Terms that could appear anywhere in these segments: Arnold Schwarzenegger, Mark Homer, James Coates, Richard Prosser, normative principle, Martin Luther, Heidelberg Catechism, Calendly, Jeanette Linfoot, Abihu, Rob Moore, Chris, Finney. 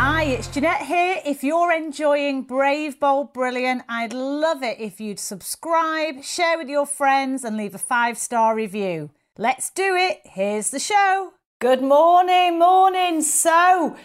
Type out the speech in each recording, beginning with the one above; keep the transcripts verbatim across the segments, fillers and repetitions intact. Hi, it's Jeanette here. If you're enjoying Brave, Bold, Brilliant, I'd love it if you'd subscribe, share with your friends and leave a five-star review. Let's do it. Here's the show. Good morning, morning. So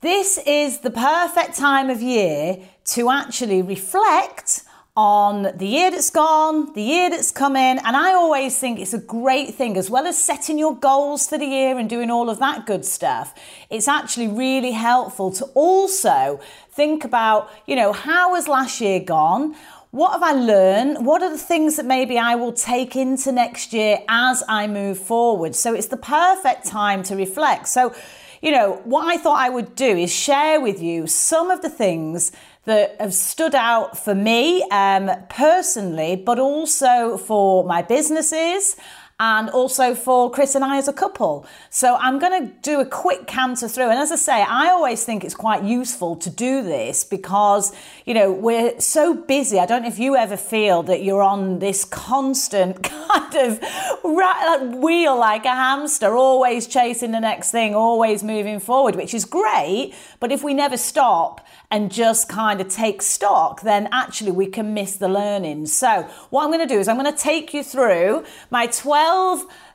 this is the perfect time of year to actually reflect on the year that's gone, the year that's come in. And I always think it's a great thing, as well as setting your goals for the year and doing all of that good stuff, it's actually really helpful to also think about, you know, how has last year gone? What have I learned? What are the things that maybe I will take into next year as I move forward? So it's the perfect time to reflect. So, you know, what I thought I would do is share with you some of the things that have stood out for me um, personally, but also for my businesses and also for Chris and I as a couple. So I'm going to do a quick canter through. And as I say, I always think it's quite useful to do this because, you know, we're so busy. I don't know if you ever feel that you're on this constant kind of ra- wheel like a hamster, always chasing the next thing, always moving forward, which is great. But if we never stop and just kind of take stock, then actually we can miss the learning. So what I'm going to do is I'm going to take you through my twelve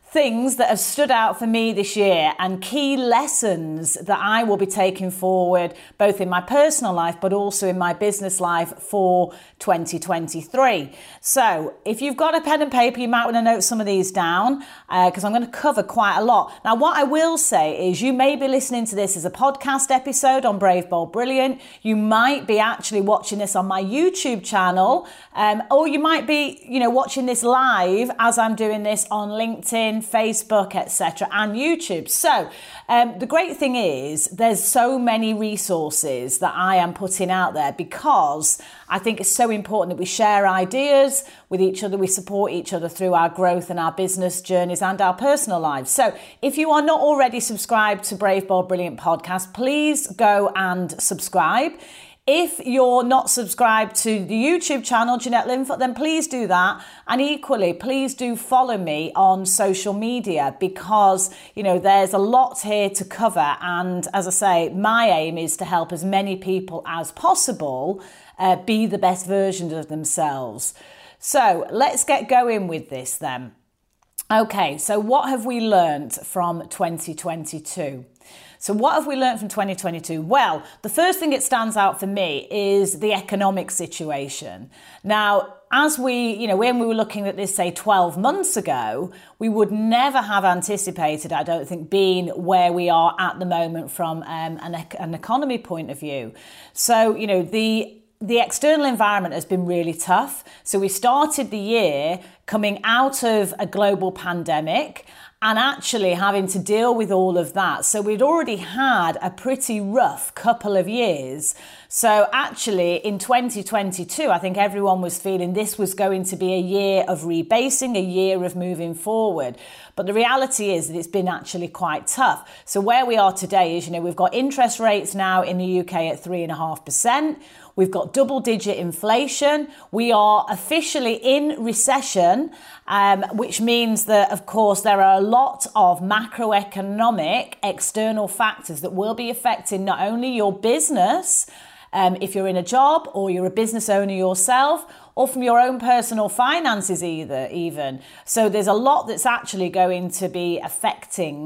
things that have stood out for me this year and key lessons that I will be taking forward, both in my personal life, but also in my business life for twenty twenty-three. So if you've got a pen and paper, you might want to note some of these down because uh, I'm going to cover quite a lot. Now, what I will say is you may be listening to this as a podcast episode on Brave, Bold, Brilliant. You might be actually watching this on my YouTube channel, um, or you might be, you know, watching this live as I'm doing this on LinkedIn, Facebook, et cetera, and YouTube. So um, the great thing is there's so many resources that I am putting out there because I think it's so important that we share ideas with each other. We support each other through our growth and our business journeys and our personal lives. So if you are not already subscribed to Brave, Bold, Brilliant podcast, please go and subscribe. If you're not subscribed to the YouTube channel, Jeanette Linfoot, then please do that. And equally, please do follow me on social media because, you know, there's a lot here to cover. And as I say, my aim is to help as many people as possible uh, be the best version of themselves. So let's get going with this then. Okay, so what have we learned from twenty twenty-two? So what have we learned from twenty twenty-two? Well, the first thing that stands out for me is the economic situation. Now, as we, you know, when we were looking at this, say, twelve months ago, we would never have anticipated, I don't think, being where we are at the moment from um, an, an economy point of view. So, you know, the The external environment has been really tough. So we started the year coming out of a global pandemic and actually having to deal with all of that. So we'd already had a pretty rough couple of years. So actually in twenty twenty-two, I think everyone was feeling this was going to be a year of rebasing, a year of moving forward. But the reality is that it's been actually quite tough. So where we are today is, you know, we've got interest rates now in the U K at three and a half percent. We've got double-digit inflation. We are officially in recession, um, which means that, of course, there are a lot of macroeconomic external factors that will be affecting not only your business, um, if you're in a job or you're a business owner yourself, or from your own personal finances either, even. So there's a lot that's actually going to be affecting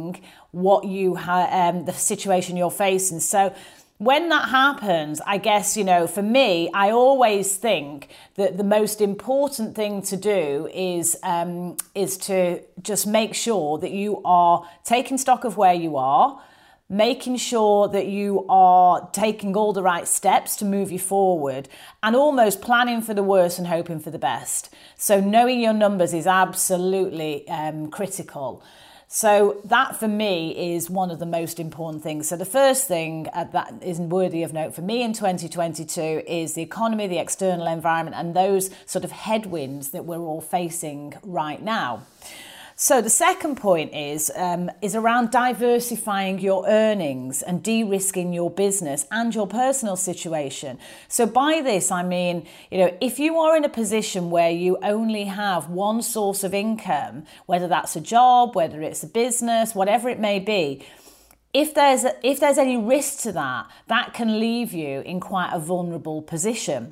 what you ha- um, the situation you're facing. So when that happens, I guess, you know, for me, I always think that the most important thing to do is um, is to just make sure that you are taking stock of where you are, making sure that you are taking all the right steps to move you forward and almost planning for the worst and hoping for the best. So knowing your numbers is absolutely um, critical. So that for me is one of the most important things. So the first thing that is worthy of note for me in twenty twenty-two is the economy, the external environment, and those sort of headwinds that we're all facing right now. So the second point is, um, is around diversifying your earnings and de-risking your business and your personal situation. So by this, I mean, you know, if you are in a position where you only have one source of income, whether that's a job, whether it's a business, whatever it may be, If there's, a, if there's any risk to that, that can leave you in quite a vulnerable position.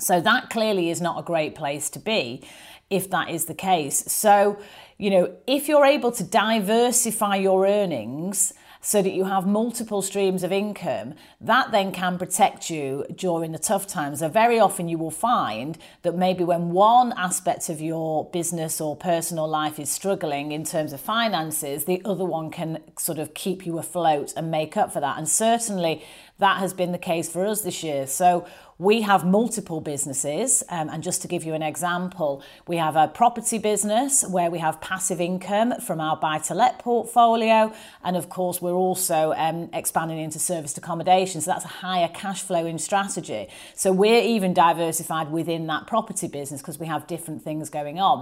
So that clearly is not a great place to be if that is the case. So, you know, if you're able to diversify your earnings so that you have multiple streams of income, that then can protect you during the tough times. So very often you will find that maybe when one aspect of your business or personal life is struggling in terms of finances, the other one can sort of keep you afloat and make up for that. And certainly that has been the case for us this year. So we have multiple businesses. Um, and just to give you an example, we have a property business where we have passive income from our buy-to-let portfolio. And of course, we're also um, expanding into serviced accommodation. So that's a higher cash flow in strategy. So we're even diversified within that property business because we have different things going on.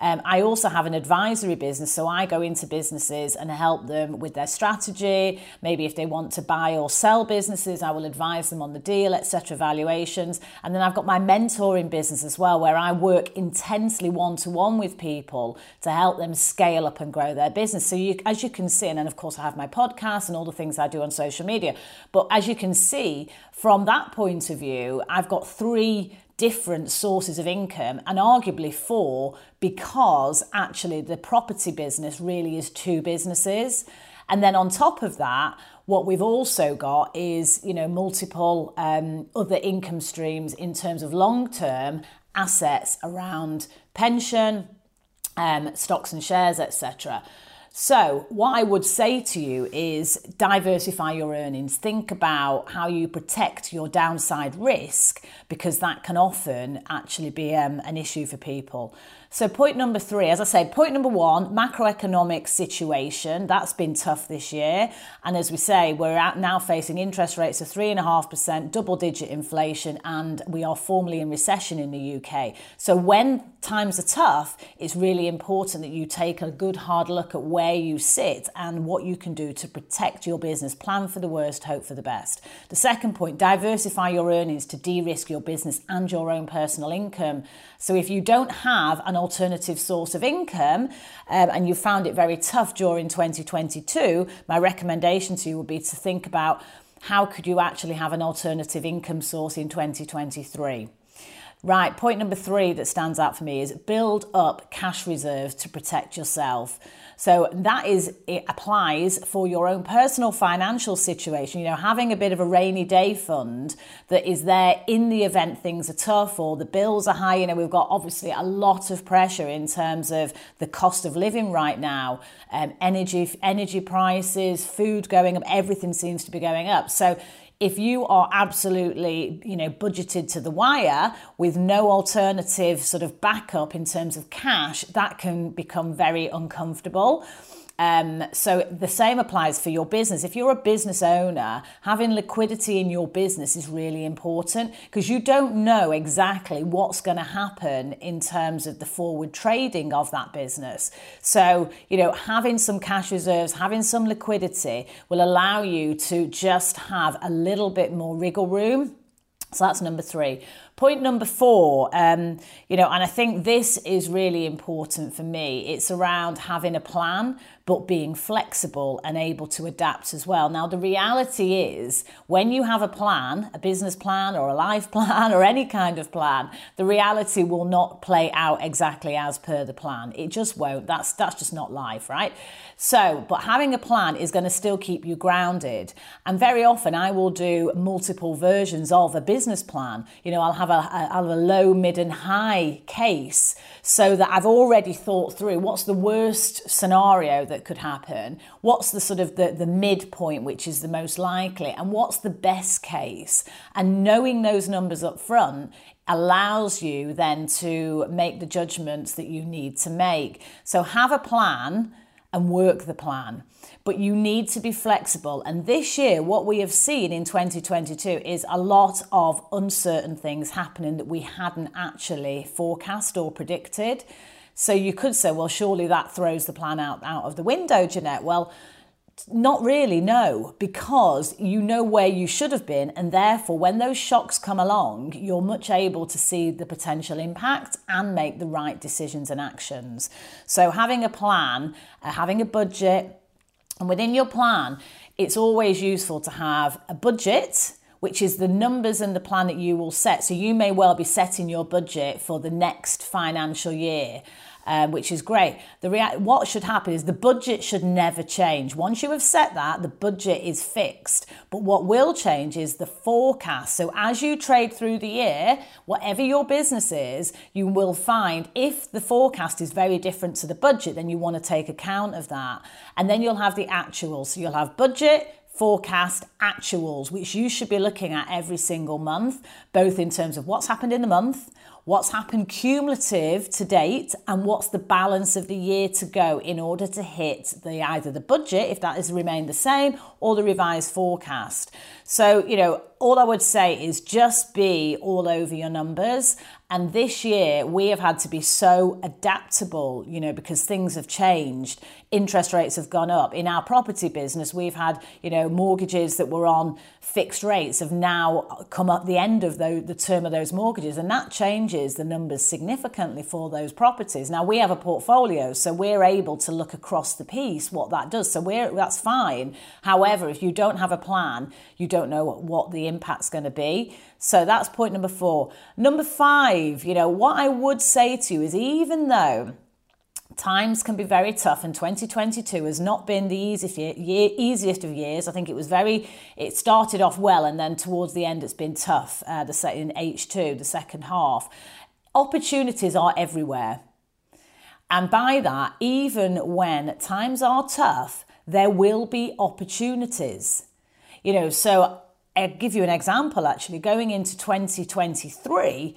Um, I also have an advisory business. So I go into businesses and help them with their strategy. Maybe if they want to buy or sell businesses, I will advise them on the deal, et cetera, valuation. And then I've got my mentoring business as well, where I work intensely one-to-one with people to help them scale up and grow their business. So you, as you can see, and then of course I have my podcast and all the things I do on social media. But as you can see, from that point of view, I've got three different sources of income, and arguably four, because actually the property business really is two businesses. And then on top of that, what we've also got is, you know, multiple um, other income streams in terms of long-term assets around pension, um, stocks and shares, et cetera. So what I would say to you is diversify your earnings. Think about how you protect your downside risk, because that can often actually be um, an issue for people. So point number three, as I say, point number one, macroeconomic situation. That's been tough this year. And as we say, we're out now facing interest rates of three and a half percent, double digit inflation, and we are formally in recession in the U K. So when times are tough, it's really important that you take a good hard look at where you sit and what you can do to protect your business. Plan for the worst, hope for the best. The second point, diversify your earnings to de-risk your business and your own personal income. So if you don't have an alternative source of income um, and you found it very tough during twenty twenty-two, my recommendation to you would be to think about how could you actually have an alternative income source in twenty twenty-three. Right, point number three that stands out for me is build up cash reserves to protect yourself. So that is, it applies for your own personal financial situation, you know, having a bit of a rainy day fund that is there in the event things are tough or the bills are high. You know, we've got obviously a lot of pressure in terms of the cost of living right now, um, energy, energy prices, food going up, everything seems to be going up. So if you are absolutely, you know, budgeted to the wire with no alternative sort of backup in terms of cash, that can become very uncomfortable. Um, so the same applies for your business. If you're a business owner, having liquidity in your business is really important because you don't know exactly what's going to happen in terms of the forward trading of that business. So, you know, having some cash reserves, having some liquidity will allow you to just have a little bit more wiggle room. So that's number three. Point number four, um, you know, and I think this is really important for me. It's around having a plan, but being flexible and able to adapt as well. Now, the reality is when you have a plan, a business plan or a life plan or any kind of plan, the reality will not play out exactly as per the plan. It just won't. That's, that's just not life, right? So, but having a plan is going to still keep you grounded. And very often I will do multiple versions of a business plan. You know, I'll have Have a, I'll have a low, mid and high case so that I've already thought through what's the worst scenario that could happen, what's the sort of the, the midpoint, which is the most likely, and what's the best case. And knowing those numbers up front allows you then to make the judgments that you need to make. So have a plan and work the plan. But you need to be flexible. And this year, what we have seen in twenty twenty-two is a lot of uncertain things happening that we hadn't actually forecast or predicted. So you could say, well, surely that throws the plan out, out of the window, Jeanette. Well, not really, no, because you know where you should have been, and therefore when those shocks come along, you're much able to see the potential impact and make the right decisions and actions. So having a plan, uh, having a budget, and within your plan, it's always useful to have a budget, which is the numbers and the plan that you will set. So you may well be setting your budget for the next financial year, um, which is great. The rea- what should happen is the budget should never change. Once you have set that, the budget is fixed. But what will change is the forecast. So as you trade through the year, whatever your business is, you will find if the forecast is very different to the budget, then you want to take account of that. And then you'll have the actual. So you'll have budget, forecast, actuals, which you should be looking at every single month, both in terms of what's happened in the month, what's happened cumulative to date, and what's the balance of the year to go in order to hit the either the budget, if that has remained the same, or the revised forecast. So, you know, all I would say is just be all over your numbers. And this year we have had to be so adaptable, you know, because things have changed. Interest rates have gone up. In our property business, we've had, you know, mortgages that were on fixed rates have now come up the end of the, the term of those mortgages. And that changes the numbers significantly for those properties. Now we have a portfolio, so we're able to look across the piece what that does. So we're, that's fine. However, if you don't have a plan, you don't know what, what the impact's going to be. So that's point number four. Number five, you know, what I would say to you is even though times can be very tough and twenty twenty-two has not been the easiest year, year, easiest of years, I think it was very, it started off well and then towards the end it's been tough, uh, the set in H two, the second half, opportunities are everywhere. And by that, even when times are tough, there will be opportunities. You know, so I'll give you an example actually, going into twenty twenty-three,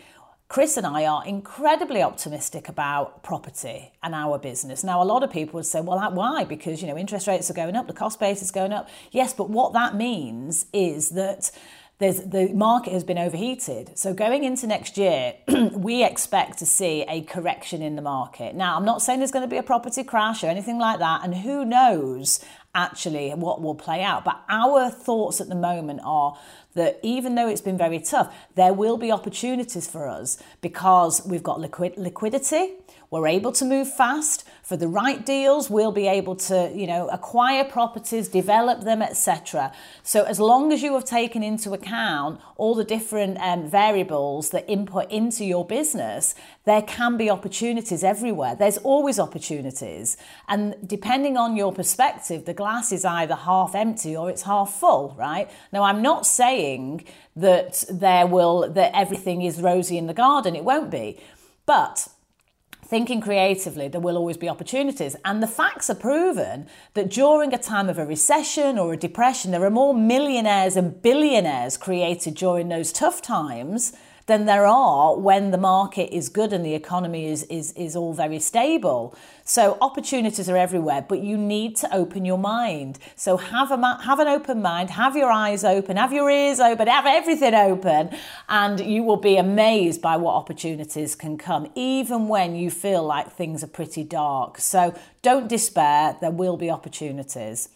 Chris and I are incredibly optimistic about property and our business. Now, a lot of people would say, well, why? Because, you know, interest rates are going up, the cost base is going up. Yes, but what that means is that there's, the market has been overheated. So going into next year, we expect to see a correction in the market. Now, I'm not saying there's going to be a property crash or anything like that, and who knows actually what will play out. But our thoughts at the moment are that even though it's been very tough, there will be opportunities for us because we've got liquid liquidity. We're able to move fast for the right deals. We'll be able to, you know, acquire properties, develop them, et cetera. So as long as you have taken into account all the different um, variables that input into your business, there can be opportunities everywhere. There's always opportunities. And depending on your perspective, the glass is either half empty or it's half full, right? Now, I'm not saying that there will, that everything is rosy in the garden. It won't be. But thinking creatively, there will always be opportunities. And the facts are proven that during a time of a recession or a depression, there are more millionaires and billionaires created during those tough times than there are when the market is good and the economy is, is, is all very stable. So opportunities are everywhere, but you need to open your mind. So have a have an open mind, have your eyes open, have your ears open, have everything open, and you will be amazed by what opportunities can come, even when you feel like things are pretty dark. So don't despair, there will be opportunities.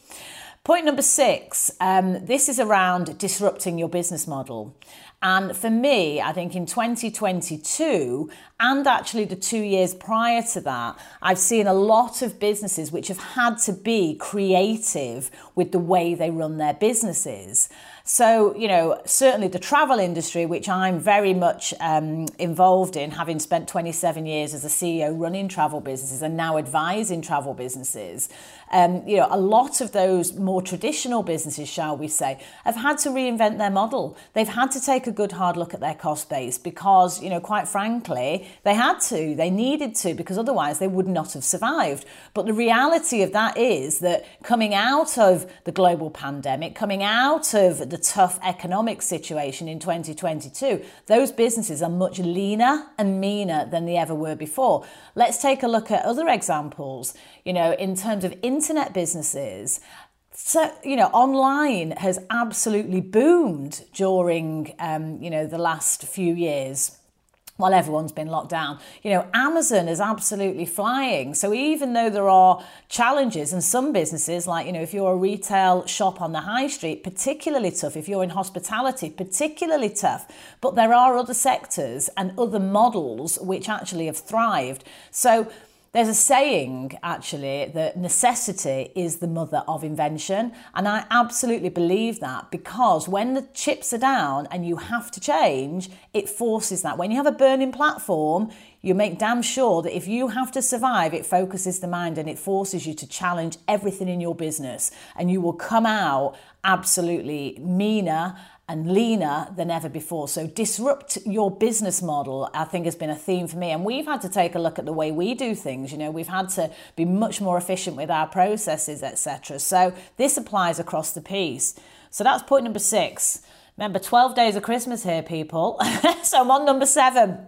Point number six, um, this is around disrupting your business model. And for me, I think in twenty twenty-two and actually the two years prior to that, I've seen a lot of businesses which have had to be creative with the way they run their businesses. So, you know, certainly the travel industry, which I'm very much um, involved in, having spent twenty-seven years as a C E O running travel businesses and now advising travel businesses. Um, you know, a lot of those more traditional businesses, shall we say, have had to reinvent their model. They've had to take a good hard look at their cost base because, you know, quite frankly, they had to, they needed to, because otherwise they would not have survived. But the reality of that is that coming out of the global pandemic, coming out of the tough economic situation in twenty twenty-two, those businesses are much leaner and meaner than they ever were before. Let's take a look at other examples, you know, in terms of internet businesses. So, you know, online has absolutely boomed during, um, you know, the last few years. Well, everyone's been locked down. You know, Amazon is absolutely flying. So even though there are challenges in some businesses, like, you know, if you're a retail shop on the high street, particularly tough. If you're in hospitality, particularly tough. But there are other sectors and other models which actually have thrived. So there's a saying, actually, that necessity is the mother of invention. And I absolutely believe that, because when the chips are down and you have to change, it forces that. When you have a burning platform, you make damn sure that if you have to survive, it focuses the mind and it forces you to challenge everything in your business. And you will come out absolutely meaner and leaner than ever before. So disrupt your business model, I think, has been a theme for me. And we've had to take a look at the way we do things. You know, we've had to be much more efficient with our processes, et cetera. So this applies across the piece. So that's point number six. Remember, twelve days of Christmas here, people. So I'm on number seven.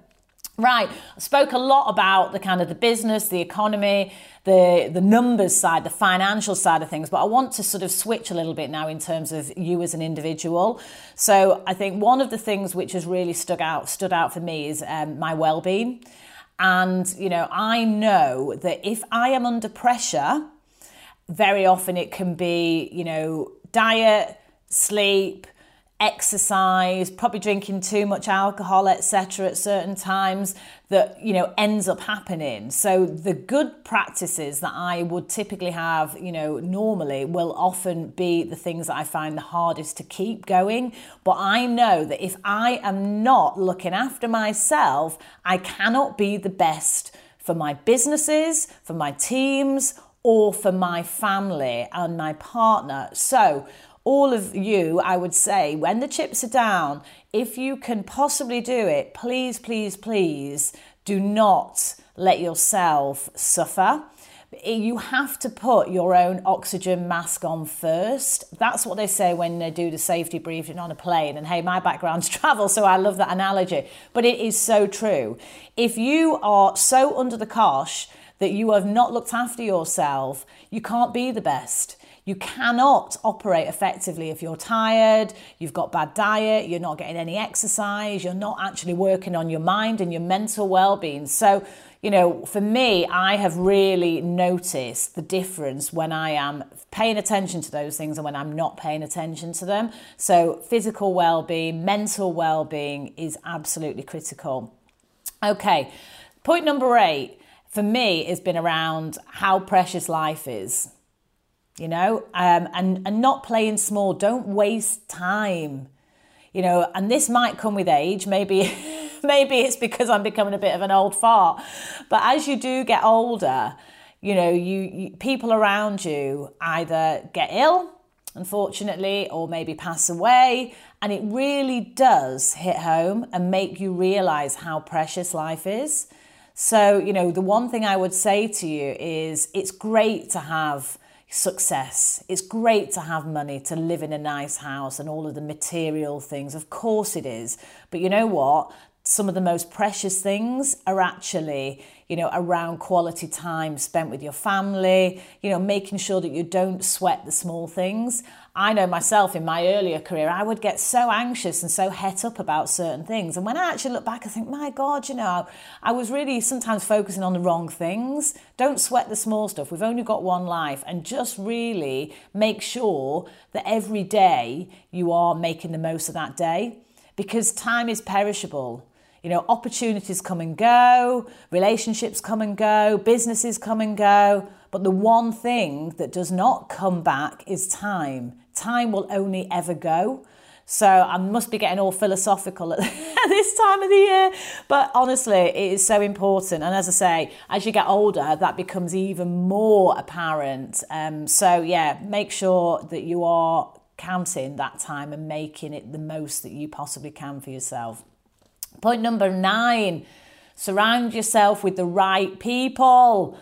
Right, I spoke a lot about the kind of the business, the economy, the, the numbers side, the financial side of things, but I want to sort of switch a little bit now in terms of you as an individual. So I think one of the things which has really stuck out, stood out for me is um, my well-being. And, you know, I know that if I am under pressure, very often it can be, you know, diet, sleep, exercise, probably drinking too much alcohol, et cetera at certain times, that, you know, ends up happening. So the good practices that I would typically have, you know, normally will often be the things that I find the hardest to keep going. But I know that if I am not looking after myself, I cannot be the best for my businesses, for my teams, or for my family and my partner. So all of you, I would say, when the chips are down, if you can possibly do it, please, please, please do not let yourself suffer. You have to put your own oxygen mask on first. That's what they say when they do the safety briefing on a plane. And hey, my background's travel, so I love that analogy. But it is so true. If you are so under the cosh that you have not looked after yourself, you can't be the best. You cannot operate effectively if you're tired, you've got bad diet, you're not getting any exercise, you're not actually working on your mind and your mental well-being. So, you know, for me, I have really noticed the difference when I am paying attention to those things and when I'm not paying attention to them. So physical well-being, mental well-being is absolutely critical. Okay, point number eight for me has been around how precious life is. You know, um, and, and not playing small. Don't waste time, you know, and this might come with age. Maybe, maybe it's because I'm becoming a bit of an old fart, but as you do get older, you know, you, you people around you either get ill, unfortunately, or maybe pass away. And it really does hit home and make you realize how precious life is. So, you know, the one thing I would say to you is it's great to have success. It's great to have money, to live in a nice house and all of the material things. Of course it is. But you know what? Some of the most precious things are actually, you know, around quality time spent with your family, you know, making sure that you don't sweat the small things. I know myself in my earlier career, I would get so anxious and so het up about certain things. And when I actually look back, I think, my God, you know, I was really sometimes focusing on the wrong things. Don't sweat the small stuff. We've only got one life. And just really make sure that every day you are making the most of that day, because time is perishable. You know, opportunities come and go, relationships come and go, businesses come and go. But the one thing that does not come back is time. Time will only ever go. So I must be getting all philosophical at this time of the year. But honestly, it is so important. And as I say, as you get older, that becomes even more apparent. Um, so yeah, make sure that you are counting that time and making it the most that you possibly can for yourself. Point number nine, surround yourself with the right people.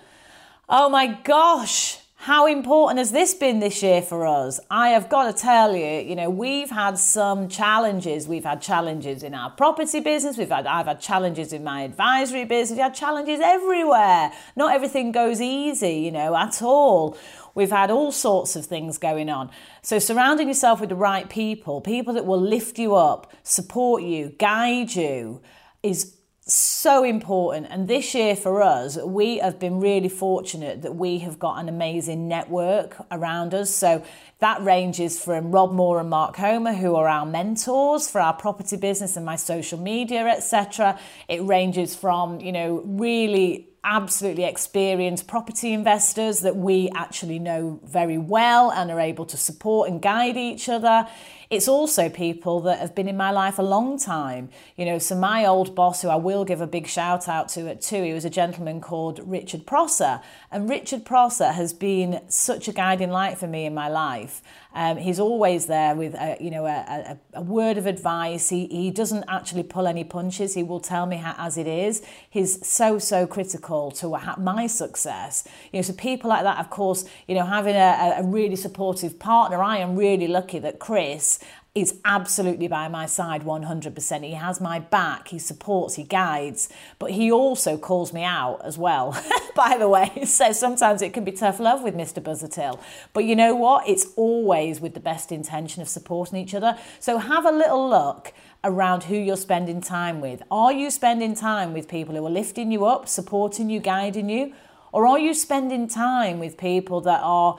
Oh my gosh, How important has this been this year for us? I have got to tell you, you know, we've had some challenges. We've had challenges in our property business. We've had, I've had challenges in my advisory business. We've had challenges everywhere. Not everything goes easy, you know, at all. We've had all sorts of things going on. So surrounding yourself with the right people, people that will lift you up, support you, guide you, is so important. And this year for us, we have been really fortunate that we have got an amazing network around us. So that ranges from Rob Moore and Mark Homer, who are our mentors for our property business and my social media, et cetera. It ranges from, you know, really absolutely experienced property investors that we actually know very well and are able to support and guide each other. It's also people that have been in my life a long time. You know, so my old boss, who I will give a big shout out to at two, he was a gentleman called Richard Prosser. And Richard Prosser has been such a guiding light for me in my life. Um, he's always there with, a, you know, a, a, a word of advice. He, he doesn't actually pull any punches. He will tell me how, as it is. He's so, so critical to my success. You know, so people like that, of course, you know, having a, a really supportive partner. I am really lucky that Chris is absolutely by my side one hundred percent. He has my back, he supports, he guides, but he also calls me out as well, by the way. So sometimes it can be tough love with Mister Buzzertil. But you know what? It's always with the best intention of supporting each other. So have a little look around who you're spending time with. Are you spending time with people who are lifting you up, supporting you, guiding you? Or are you spending time with people that are,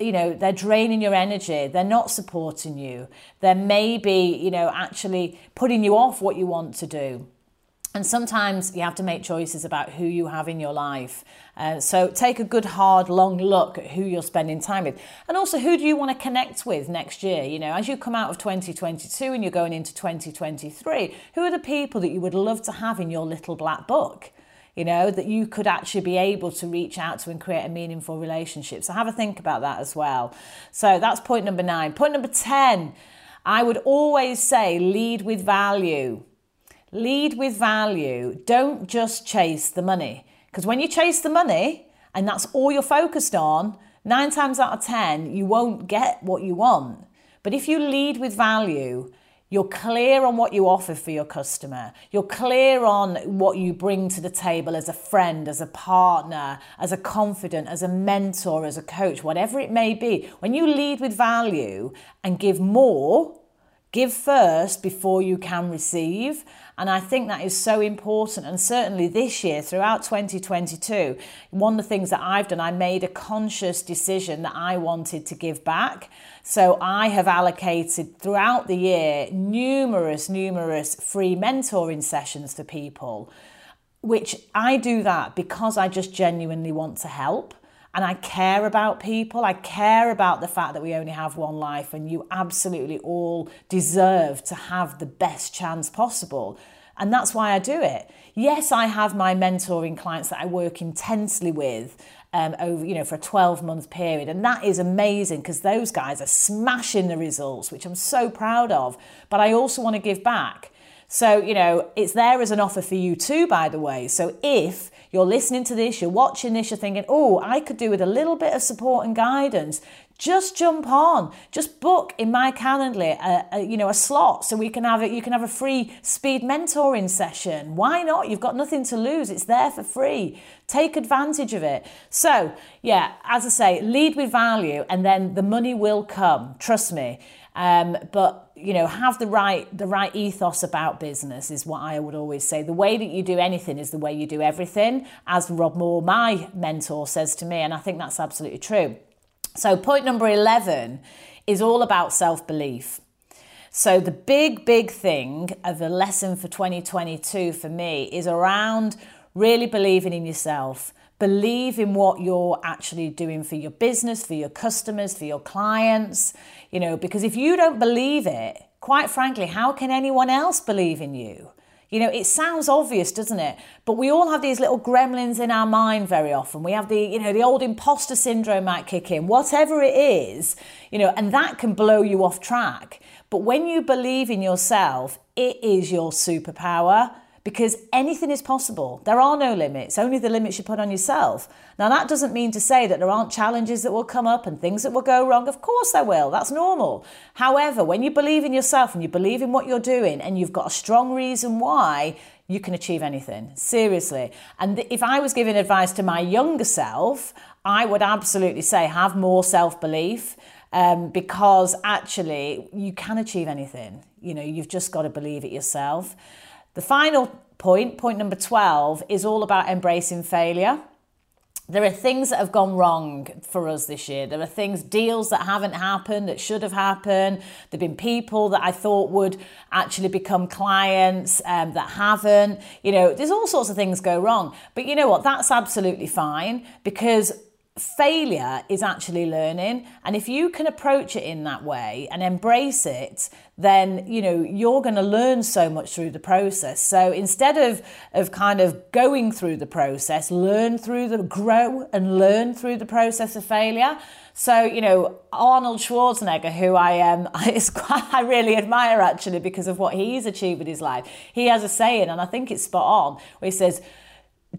you know, they're draining your energy, they're not supporting you, they're maybe, you know, actually putting you off what you want to do? And sometimes you have to make choices about who you have in your life. Uh, so take a good, hard, long look at who you're spending time with. And also, who do you want to connect with next year? You know, as you come out of twenty twenty-two and you're going into twenty twenty-three, who are the people that you would love to have in your little black book? You know, that you could actually be able to reach out to and create a meaningful relationship. So have a think about that as well. So that's point number nine. Point number ten, I would always say lead with value. Lead with value. Don't just chase the money. Because when you chase the money and that's all you're focused on, nine times out of ten, you won't get what you want. But if you lead with value, you're clear on what you offer for your customer. You're clear on what you bring to the table as a friend, as a partner, as a confidant, as a mentor, as a coach, whatever it may be. When you lead with value and give more, give first before you can receive. And I think that is so important. And certainly this year, throughout twenty twenty-two, one of the things that I've done, I made a conscious decision that I wanted to give back. So I have allocated throughout the year numerous, numerous free mentoring sessions for people, which I do that because I just genuinely want to help. And I care about people. I care about the fact that we only have one life and you absolutely all deserve to have the best chance possible. And that's why I do it. Yes, I have my mentoring clients that I work intensely with um, over, you know, for a twelve-month period. And that is amazing because those guys are smashing the results, which I'm so proud of. But I also want to give back. So, you know, it's there as an offer for you too, by the way. So if you're listening to this, you're watching this, you're thinking, oh, I could do with a little bit of support and guidance, just jump on. Just book in my Calendly, a, a, you know, a slot so we can have it. You can have a free speed mentoring session. Why not? You've got nothing to lose. It's there for free. Take advantage of it. So, yeah, as I say, lead with value and then the money will come. Trust me. Um, but, you know, have the right the right ethos about business is what I would always say. The way that you do anything is the way you do everything, as Rob Moore, my mentor, says to me. And I think that's absolutely true. So point number eleven is all about self-belief. So the big, big thing of a lesson for twenty twenty-two for me is around really believing in yourself. Believe in what you're actually doing for your business, for your customers, for your clients, you know, because if you don't believe it, quite frankly, how can anyone else believe in you? You know, it sounds obvious, doesn't it? But we all have these little gremlins in our mind very often. We have the, you know, the old imposter syndrome might kick in, whatever it is, you know, and that can blow you off track. But when you believe in yourself, it is your superpower. because anything is possible. There are no limits, only the limits you put on yourself. Now, that doesn't mean to say that there aren't challenges that will come up and things that will go wrong. Of course there will. That's normal. However, when you believe in yourself and you believe in what you're doing and you've got a strong reason why, you can achieve anything. Seriously. And if I was giving advice to my younger self, I would absolutely say have more self-belief. Um, because actually you can achieve anything. You know, you've just got to believe it yourself. The final point, point number twelve, is all about embracing failure. There are things that have gone wrong for us this year. There are things, deals that haven't happened, that should have happened. There have been people that I thought would actually become clients um, that haven't. You know, there's all sorts of things go wrong. But you know what? That's absolutely fine, because failure is actually learning, and if you can approach it in that way and embrace it, then you know you're going to learn so much through the process. So instead of of kind of going through the process, learn through the grow and learn through the process of failure. So you know Arnold Schwarzenegger, who I am, um, I, I really admire actually because of what he's achieved with his life. He has a saying, and I think it's spot on, where he says,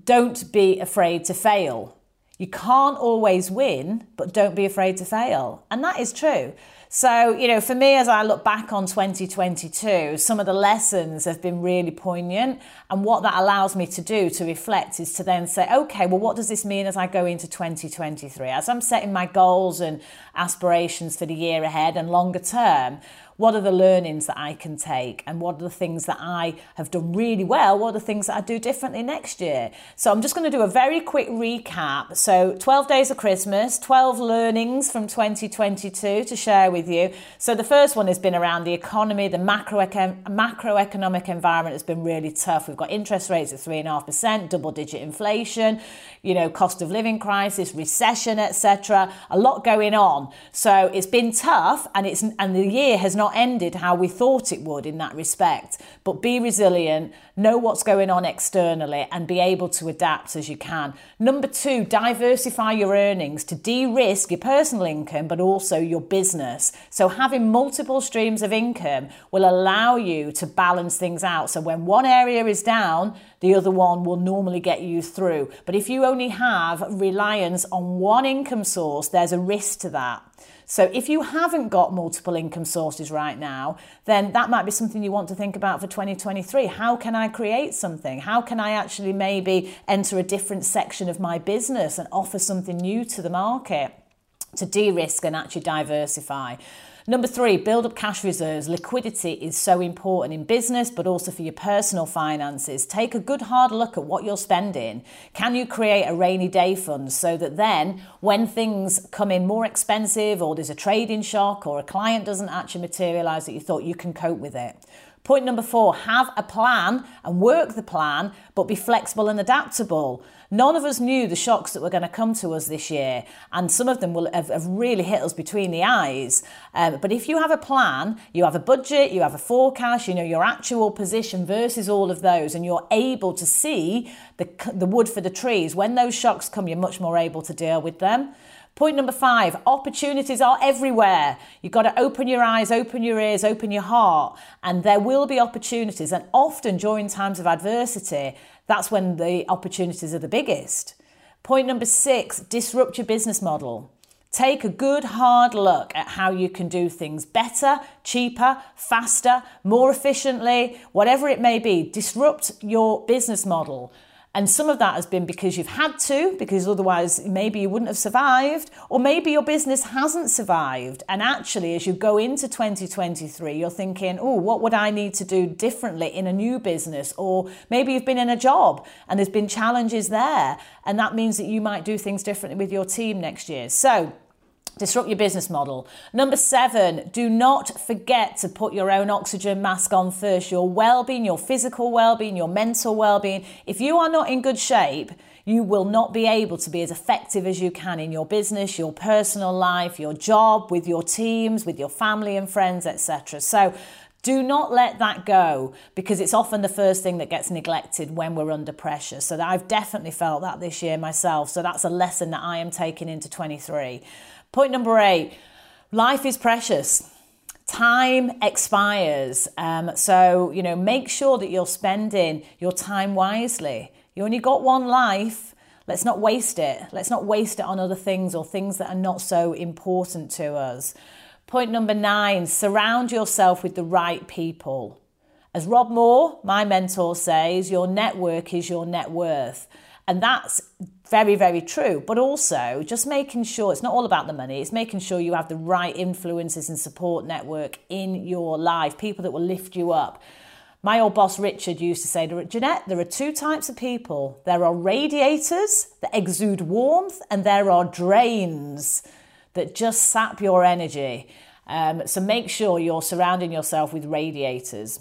"Don't be afraid to fail." You can't always win, but don't be afraid to fail. And that is true. So, you know, for me, as I look back on twenty twenty-two, some of the lessons have been really poignant. And what that allows me to do to reflect is to then say, okay, well, what does this mean as I go into twenty twenty-three? As I'm setting my goals and aspirations for the year ahead and longer term, what are the learnings that I can take? And what are the things that I have done really well? What are the things that I do differently next year? So I'm just going to do a very quick recap. So twelve days of Christmas, twelve learnings from twenty twenty-two to share with you. So the first one has been around the economy. The macroecon- macroeconomic environment has been really tough. We've got interest rates at three point five percent, double digit inflation, you know, cost of living crisis, recession, et cetera. A lot going on. So it's been tough, and it's and the year has not ended how we thought it would in that respect. But be resilient, know what's going on externally, and be able to adapt as you can. Number two, diversify your earnings to de-risk your personal income but also your business. So having multiple streams of income will allow you to balance things out. So when one area is down, the other one will normally get you through. But if you only have reliance on one income source, there's a risk to that. So if you haven't got multiple income sources right now, then that might be something you want to think about for twenty twenty-three. How can I create something? How can I actually maybe enter a different section of my business and offer something new to the market to de-risk and actually diversify? Number three, build up cash reserves. Liquidity is so important in business, but also for your personal finances. Take a good hard look at what you're spending. Can you create a rainy day fund so that then when things come in more expensive, or there's a trading shock, or a client doesn't actually materialize that you thought, you can cope with it? Point number four, have a plan and work the plan, but be flexible and adaptable. None of us knew the shocks that were going to come to us this year, and some of them will have, have really hit us between the eyes. Um, but if you have a plan, you have a budget, you have a forecast, you know your actual position versus all of those, and you're able to see the, the wood for the trees. When those shocks come, you're much more able to deal with them. Point number five, opportunities are everywhere. You've got to open your eyes, open your ears, open your heart, and there will be opportunities. And often during times of adversity, that's when the opportunities are the biggest. Point number six, disrupt your business model. Take a good hard look at how you can do things better, cheaper, faster, more efficiently, whatever it may be. Disrupt your business model. And some of that has been because you've had to, because otherwise maybe you wouldn't have survived, or maybe your business hasn't survived. And actually, as you go into twenty twenty-three, you're thinking, oh, what would I need to do differently in a new business? Or maybe you've been in a job and there's been challenges there. And that means that you might do things differently with your team next year. So disrupt your business model. Number seven, do not forget to put your own oxygen mask on first. Your well-being, your physical well-being, your mental well-being. If you are not in good shape, you will not be able to be as effective as you can in your business, your personal life, your job, with your teams, with your family and friends, et cetera. So do not let that go, because it's often the first thing that gets neglected when we're under pressure. So I've definitely felt that this year myself. So that's a lesson that I am taking into twenty-three. Point number eight, life is precious. time expires. Um, so, you know, make sure that you're spending your time wisely. You only got one life. Let's not waste it. Let's not waste it on other things or things that are not so important to us. Point number nine, surround yourself with the right people. As Rob Moore, my mentor, says, your network is your net worth. And that's very, very true. But also just making sure it's not all about the money. It's making sure you have the right influences and support network in your life, people that will lift you up. My old boss, Richard, used to say, Jeanette, there are two types of people. There are radiators that exude warmth and there are drains that just sap your energy. Um, so make sure you're surrounding yourself with radiators.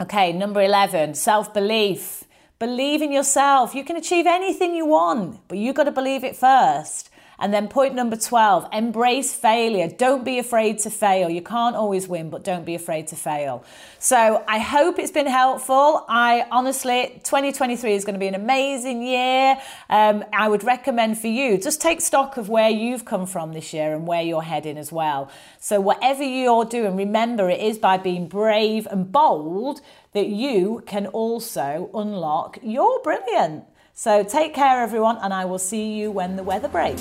Okay, number eleven, self-belief. Believe in yourself. You can achieve anything you want, but you've got to believe it first. And then point number twelve, embrace failure. Don't be afraid to fail. You can't always win, but don't be afraid to fail. So I hope it's been helpful. I honestly, twenty twenty-three is going to be an amazing year. Um, I would recommend for you, just take stock of where you've come from this year and where you're heading as well. So whatever you're doing, remember it is by being brave and bold that you can also unlock your brilliance. So take care, everyone, and I will see you when the weather breaks.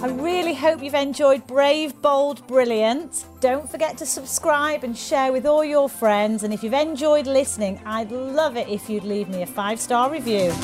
I really hope you've enjoyed Brave, Bold, Brilliant. Don't forget to subscribe and share with all your friends. And if you've enjoyed listening, I'd love it if you'd leave me a five-star review.